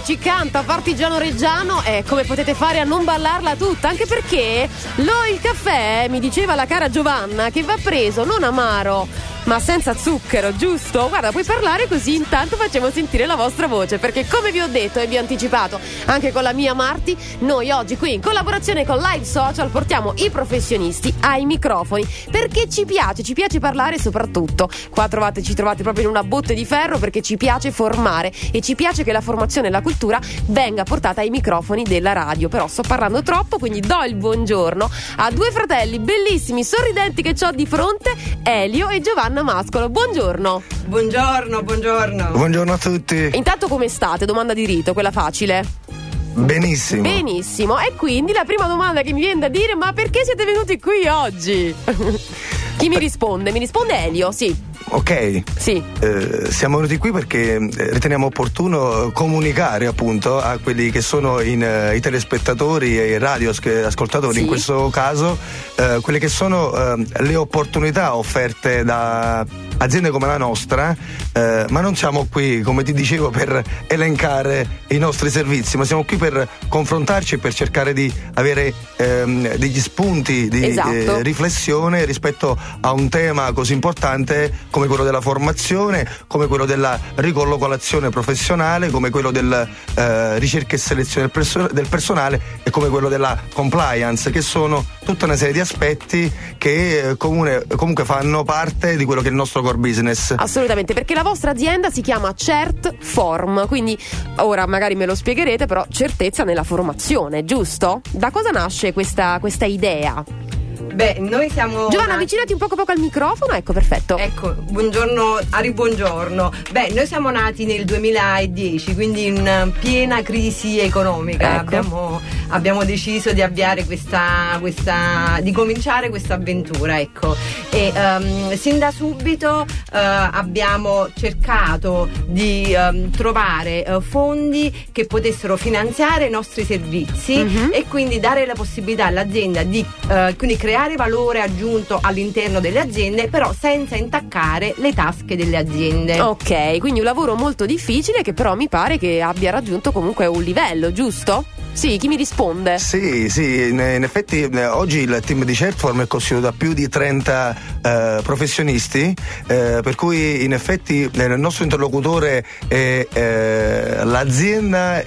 Felice ci canta Partigiano Reggiano, e come potete fare a non ballarla tutta, anche perché il caffè, mi diceva la cara Giovanna, che va preso non amaro ma senza zucchero, giusto? Guarda, puoi parlare così intanto facciamo sentire la vostra voce, perché come vi ho detto e vi ho anticipato anche con la mia Marti, noi oggi qui in collaborazione con Live Social portiamo i professionisti ai microfoni, perché ci piace parlare, soprattutto qua ci trovate proprio in una botte di ferro, perché ci piace formare e ci piace che la formazione e la cultura venga portata ai microfoni della radio. Però sto parlando troppo, quindi do il buongiorno a due fratelli bellissimi, sorridenti che ho di fronte, Elio e Giovanna Mascolo. Buongiorno. Buongiorno. Buongiorno a tutti. Intanto come state? Domanda di rito, quella facile. Benissimo. E quindi la prima domanda che mi viene da dire: ma perché siete venuti qui oggi? Chi mi risponde? Mi risponde Elio, sì. Ok, sì. Siamo venuti qui perché riteniamo opportuno comunicare appunto a quelli che sono i telespettatori e i radioascoltatori, sì, in questo caso, quelle che sono le opportunità offerte da aziende come la nostra, ma non siamo qui, come ti dicevo, per elencare i nostri servizi, ma siamo qui per confrontarci e per cercare di avere degli spunti di riflessione rispetto a un tema così importante come quello della formazione, come quello della ricollocazione professionale, come quello della ricerca e selezione del personale e come quello della compliance, che sono tutta una serie di aspetti che comunque fanno parte di quello che è il nostro core business. Assolutamente, perché la vostra azienda si chiama Certform, quindi ora magari me lo spiegherete, però certezza nella formazione, giusto? Da cosa nasce questa idea? Beh, noi siamo... Giovanna, avvicinati un poco al microfono, ecco, perfetto. Ecco, buongiorno, Ari, buongiorno. Beh, noi siamo nati nel 2010, quindi in piena crisi economica, ecco. Abbiamo deciso di avviare di cominciare questa avventura, ecco. E sin da subito abbiamo cercato di trovare fondi che potessero finanziare i nostri servizi, e quindi dare la possibilità all'azienda di creare valore aggiunto all'interno delle aziende, però senza intaccare le tasche delle aziende. Ok, quindi un lavoro molto difficile che però mi pare che abbia raggiunto comunque un livello, giusto? Sì, chi mi risponde? Sì, in effetti oggi il team di Certform è costituito da più di 30 professionisti, per cui in effetti il nostro interlocutore è l'azienda,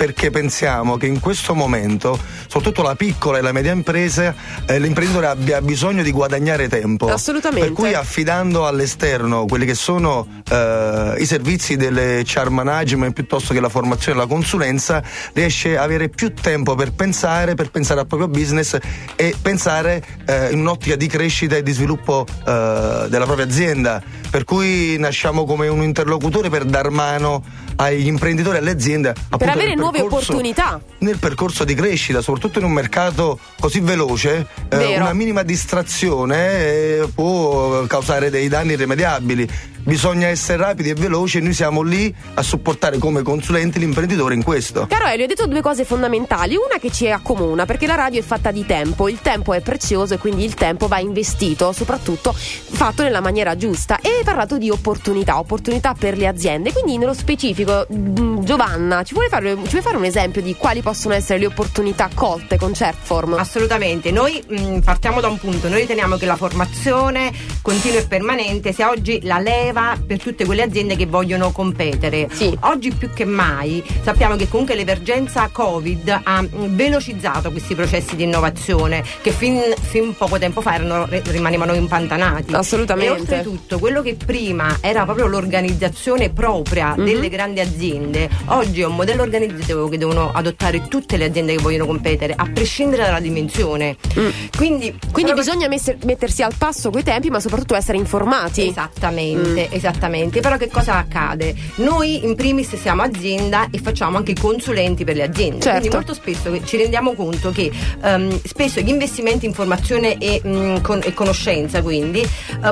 perché pensiamo che in questo momento soprattutto la piccola e la media impresa, l'imprenditore abbia bisogno di guadagnare tempo. Assolutamente. Per cui affidando all'esterno quelli che sono i servizi delle HR management piuttosto che la formazione e la consulenza, riesce a avere più tempo per pensare al proprio business e pensare in un'ottica di crescita e di sviluppo della propria azienda. Per cui nasciamo come un interlocutore per dar mano agli imprenditori e alle aziende, per avere nuove opportunità nel percorso di crescita, soprattutto in un mercato così veloce. Una minima distrazione può causare dei danni irrimediabili. Bisogna essere rapidi e veloci, e noi siamo lì a supportare come consulenti l'imprenditore in questo. Caro Elio, hai detto due cose fondamentali, una che ci accomuna, perché la radio è fatta di tempo, il tempo è prezioso e quindi il tempo va investito, soprattutto fatto nella maniera giusta, e hai parlato di opportunità per le aziende. Quindi nello specifico, Giovanna, ci vuoi fare un esempio di quali possono essere le opportunità colte con Certform? Assolutamente, noi partiamo da un punto, noi riteniamo che la formazione continua e permanente sia oggi la leva per tutte quelle aziende che vogliono competere. Sì. Oggi più che mai sappiamo che comunque l'emergenza Covid ha velocizzato questi processi di innovazione che fin poco tempo fa rimanevano impantanati. Assolutamente. E oltretutto quello che prima era proprio l'organizzazione propria delle grandi aziende, oggi è un modello organizzativo che devono adottare tutte le aziende che vogliono competere, a prescindere dalla dimensione. Quindi bisogna mettersi al passo coi tempi, ma soprattutto essere informati. Esattamente. Però che cosa accade? Noi in primis siamo azienda e facciamo anche consulenti per le aziende. Certo. Quindi molto spesso ci rendiamo conto che spesso gli investimenti in formazione e conoscenza quindi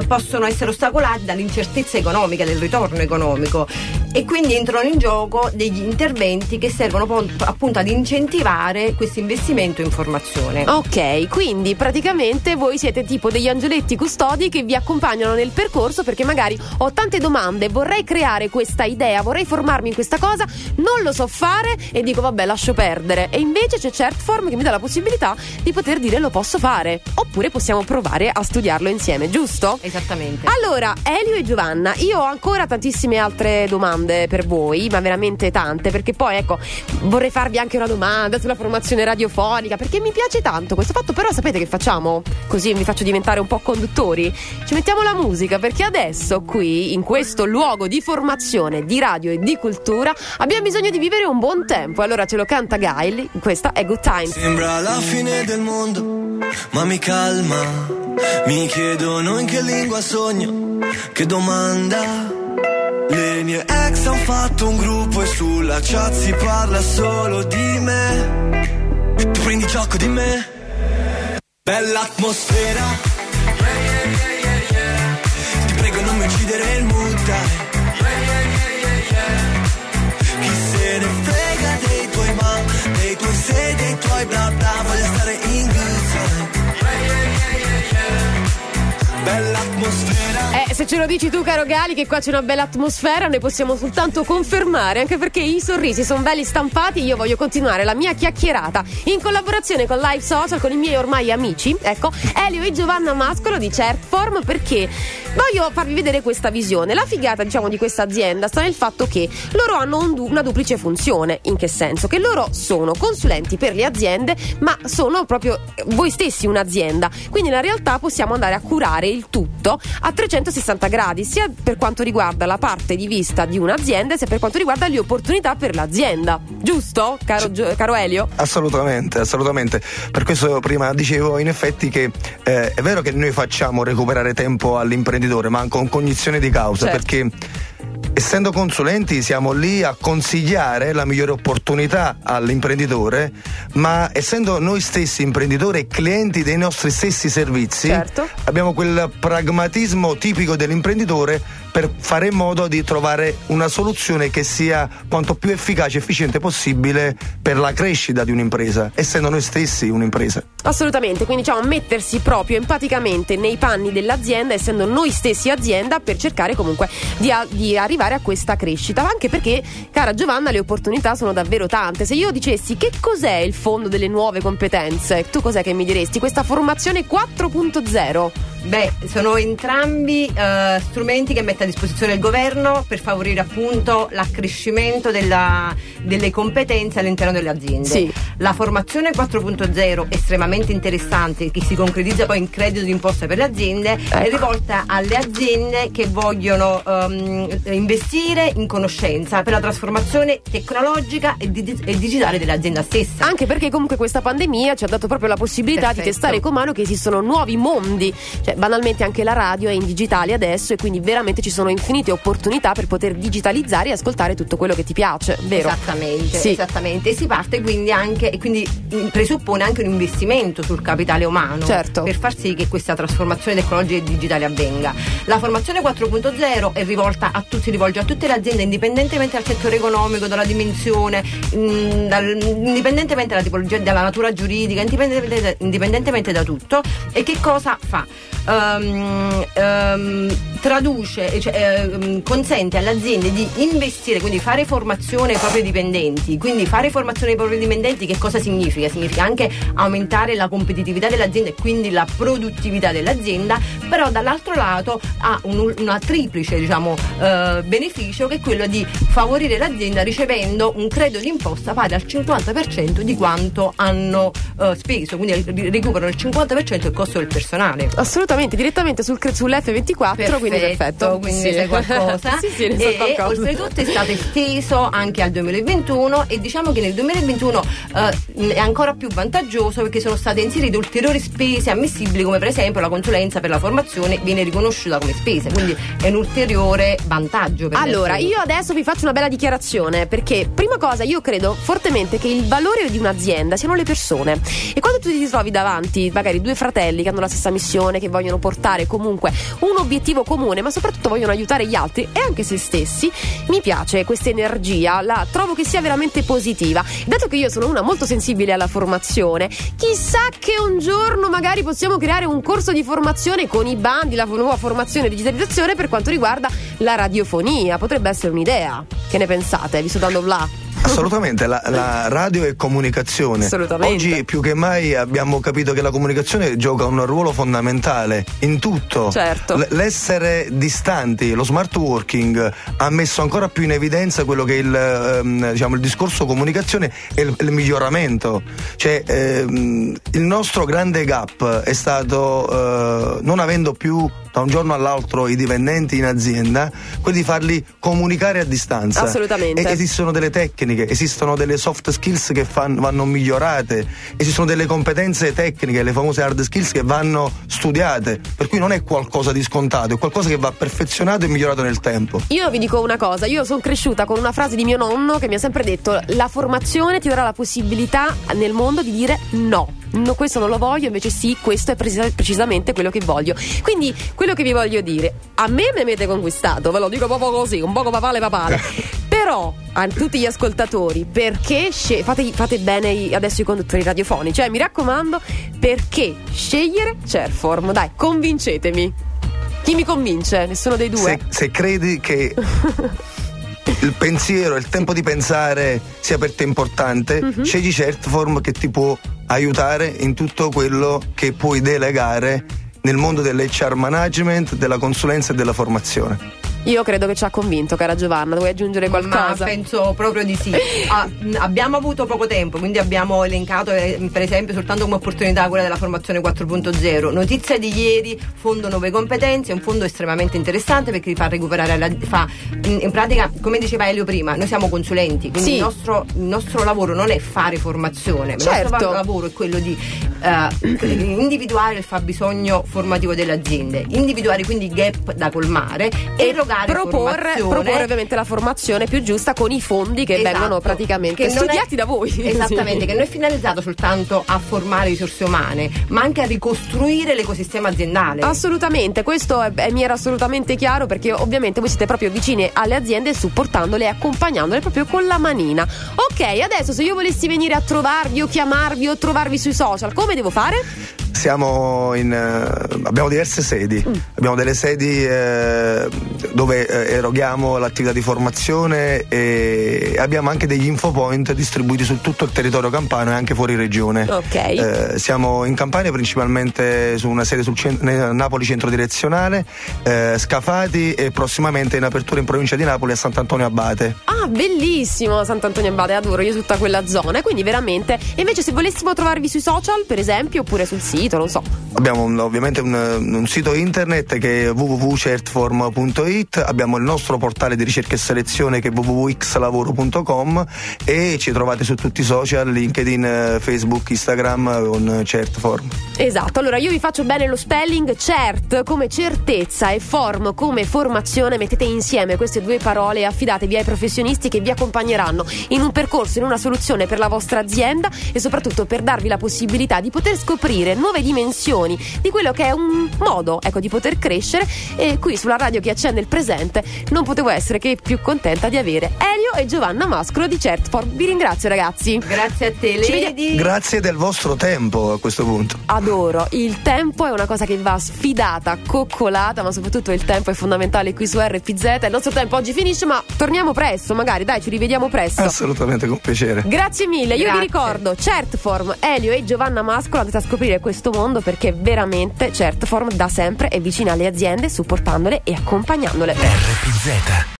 possono essere ostacolati dall'incertezza economica, del ritorno economico, e quindi entrano in gioco degli interventi che servono appunto ad incentivare questo investimento in formazione. Ok, quindi praticamente voi siete tipo degli angeletti custodi che vi accompagnano nel percorso, perché magari ho tante domande, vorrei creare questa idea, vorrei formarmi in questa cosa, non lo so fare e dico vabbè, lascio perdere. E invece c'è Certform che mi dà la possibilità di poter dire lo posso fare, oppure possiamo provare a studiarlo insieme, giusto? Esattamente. Allora, Elio e Giovanna, io ho ancora tantissime altre domande per voi, ma veramente tante, perché poi ecco, vorrei farvi anche una domanda sulla formazione radiofonica, perché mi piace tanto questo fatto. Però sapete che facciamo? Così vi faccio diventare un po' conduttori, ci mettiamo la musica, perché adesso qui in questo luogo di formazione, di radio e di cultura abbiamo bisogno di vivere un buon tempo. Allora ce lo canta Gail, questa è Good Time. Sembra la fine del mondo, ma mi calma. Mi chiedono in che lingua sogno, che domanda. Le mie ex han fatto un gruppo e sulla chat si parla solo di me. Tu prendi gioco di me. Bella atmosfera, yeah, yeah, yeah, yeah, yeah. Ti prego non mi uccidere il mood, dai. Yeah, yeah, yeah, yeah, yeah. Chi se ne frega dei tuoi ma, dei tuoi se, dei tuoi bla bla. Voglio stare in good time. Yeah, yeah, yeah, yeah, yeah. Bella atmosfera. Se ce lo dici tu, caro Gali, che qua c'è una bella atmosfera, noi possiamo soltanto confermare, anche perché i sorrisi sono belli stampati. Io voglio continuare la mia chiacchierata in collaborazione con Live Social, con i miei ormai amici, ecco, Elio e Giovanna Mascolo di Certform, perché voglio farvi vedere questa visione. La figata, diciamo, di questa azienda sta nel fatto che loro hanno una duplice funzione. In che senso? Che loro sono consulenti per le aziende, ma sono proprio voi stessi un'azienda, quindi in realtà possiamo andare a curare il tutto a 360 gradi, sia per quanto riguarda la parte di vista di un'azienda, sia per quanto riguarda le opportunità per l'azienda, giusto, caro Elio? Assolutamente, assolutamente. Per questo prima dicevo in effetti che è vero che noi facciamo recuperare tempo all'imprenditore, ma con cognizione di causa, certo. Perché essendo consulenti siamo lì a consigliare la migliore opportunità all'imprenditore, ma essendo noi stessi imprenditori e clienti dei nostri stessi servizi, certo, abbiamo quel pragmatismo tipico dell'imprenditore per fare in modo di trovare una soluzione che sia quanto più efficace e efficiente possibile per la crescita di un'impresa, essendo noi stessi un'impresa. Assolutamente, quindi diciamo mettersi proprio empaticamente nei panni dell'azienda, essendo noi stessi azienda, per cercare comunque di arrivare a questa crescita, anche perché, cara Giovanna, le opportunità sono davvero tante. Se io dicessi che cos'è il fondo delle nuove competenze, tu cos'è che mi diresti? Questa formazione 4.0? Beh, sono entrambi strumenti che mette a disposizione il governo per favorire appunto l'accrescimento delle competenze all'interno delle aziende. Sì. La formazione 4.0 estremamente interessante, che si concretizza poi in credito d'imposta per le aziende, è rivolta alle aziende che vogliono investire in conoscenza per la trasformazione tecnologica e digitale dell'azienda stessa. Anche perché comunque questa pandemia ci ha dato proprio la possibilità, perfetto, di testare con mano che esistono nuovi mondi, cioè banalmente anche la radio è in digitale adesso, e quindi veramente ci sono infinite opportunità per poter digitalizzare e ascoltare tutto quello che ti piace, vero? Esattamente, sì, esattamente. E si parte quindi anche, e quindi presuppone anche un investimento sul capitale umano, certo, per far sì che questa trasformazione tecnologica e digitale avvenga. La formazione 4.0 è rivolta a tutti, si rivolge a tutte le aziende, indipendentemente dal settore economico, dalla dimensione, indipendentemente dalla tipologia, dalla natura giuridica, indipendentemente da tutto. E che cosa fa? Traduce, cioè, consente alle aziende di investire, quindi fare formazione ai propri dipendenti. Quindi fare formazione ai propri dipendenti che cosa significa? Significa anche aumentare la competitività dell'azienda e quindi la produttività dell'azienda, però dall'altro lato ha una triplice, diciamo, beneficio, che è quello di favorire l'azienda ricevendo un credito d'imposta pari al 50% di quanto hanno speso, quindi recuperano il 50% del costo del personale. Assolutamente, direttamente sull'F24, perfetto, quindi perfetto, quindi sì, qualcosa. Sì, sì, ne so qualcosa. Oltretutto è stato esteso anche al 2021, e diciamo che nel 2021 è ancora più vantaggioso, perché sono state inserite ulteriori spese ammissibili, come per esempio la consulenza per la formazione viene riconosciuta come spesa, quindi è un ulteriore vantaggio. Per allora, io adesso vi faccio una bella dichiarazione, perché prima cosa io credo fortemente che il valore di un'azienda siano le persone, e quando tu ti trovi davanti magari due fratelli che hanno la stessa missione, che vogliono portare comunque un obiettivo comune, ma soprattutto vogliono aiutare gli altri e anche se stessi. Mi piace questa energia, la trovo che sia veramente positiva. Dato che io sono una molto sensibile alla formazione, chissà che un giorno magari possiamo creare un corso di formazione con i bandi, la nuova formazione e digitalizzazione per quanto riguarda la radiofonia. Potrebbe essere un'idea, che ne pensate? Vi sto dando là. Assolutamente, la radio è comunicazione. Assolutamente. Oggi più che mai abbiamo capito che la comunicazione gioca un ruolo fondamentale in tutto. Certo. L'essere distanti, lo smart working ha messo ancora più in evidenza quello che è il discorso comunicazione e il miglioramento. Cioè il nostro grande gap è stato non avendo più da un giorno all'altro i dipendenti in azienda, quelli di farli comunicare a distanza. Assolutamente. E esistono delle tecniche, esistono delle soft skills che vanno migliorate, esistono delle competenze tecniche, le famose hard skills, che vanno studiate, per cui non è qualcosa di scontato, è qualcosa che va perfezionato e migliorato nel tempo. Io vi dico una cosa, io sono cresciuta con una frase di mio nonno che mi ha sempre detto: la formazione ti darà la possibilità nel mondo di dire no, questo non lo voglio, invece sì, questo è precisamente quello che voglio. Quindi quello che vi voglio dire, a me mi avete conquistato, ve lo dico proprio così, un poco papale però a tutti gli ascoltatori, perché fate bene adesso i conduttori radiofonici, cioè mi raccomando, perché scegliere Certform, dai, convincetemi. Chi mi convince? Nessuno dei due. Se credi che il pensiero, il tempo di pensare sia per te importante, scegli Certform, che ti può aiutare in tutto quello che puoi delegare nel mondo dell'HR management, della consulenza e della formazione. Io credo che ci ha convinto, cara Giovanna. Vuoi aggiungere qualcosa? Ma penso proprio di sì. Abbiamo avuto poco tempo, quindi abbiamo elencato per esempio soltanto come opportunità quella della formazione 4.0. Notizia di ieri, fondo nuove competenze, un fondo estremamente interessante perché fa recuperare in pratica, come diceva Elio prima, noi siamo consulenti, quindi sì. il nostro lavoro non è fare formazione, certo. Il nostro lavoro è quello di individuare il fabbisogno formativo delle aziende, individuare quindi i gap da colmare e proporre ovviamente la formazione più giusta con i fondi che vengono praticamente che studiati da voi. Esattamente, sì. Che non è finalizzato soltanto a formare risorse umane, ma anche a ricostruire l'ecosistema aziendale. Assolutamente, questo mi era assolutamente chiaro, perché ovviamente voi siete proprio vicine alle aziende, supportandole e accompagnandole proprio con la manina. Ok, adesso se io volessi venire a trovarvi o chiamarvi o trovarvi sui social, come devo fare? Siamo abbiamo diverse sedi, abbiamo delle sedi dove eroghiamo l'attività di formazione e abbiamo anche degli infopoint distribuiti su tutto il territorio campano e anche fuori regione. Okay. Siamo in Campania principalmente su una sede nel Napoli centro direzionale, Scafati, e prossimamente in apertura in provincia di Napoli a Sant'Antonio Abate. Ah, bellissimo Sant'Antonio Abate, adoro io tutta quella zona, quindi veramente. E invece se volessimo trovarvi sui social per esempio, oppure sul sito, non so. Abbiamo ovviamente un sito internet che è www.certform.it, abbiamo il nostro portale di ricerca e selezione che è www.xlavoro.com e ci trovate su tutti i social, LinkedIn, Facebook, Instagram con Certform. Esatto, allora io vi faccio bene lo spelling: cert come certezza e form come formazione. Mettete insieme queste due parole e affidatevi ai professionisti che vi accompagneranno in un percorso, in una soluzione per la vostra azienda e soprattutto per darvi la possibilità di poter scoprire nuove dimensioni di quello che è un modo, ecco, di poter crescere. E qui sulla radio che accende il presente non potevo essere che più contenta di avere Elio e Giovanna Mascolo di Certform. Vi ringrazio ragazzi. Grazie a te Lady. Grazie del vostro tempo. A questo punto adoro il tempo, è una cosa che va sfidata, coccolata, ma soprattutto il tempo è fondamentale qui su RFZ. Il nostro tempo oggi finisce, ma torniamo presto, magari dai, ci rivediamo presto. Assolutamente, con piacere. Grazie mille. Io vi ricordo Certform, Elio e Giovanna Mascolo, andate a scoprire questo mondo, perché veramente Certform da sempre è vicina alle aziende, supportandole e accompagnandole. RPZ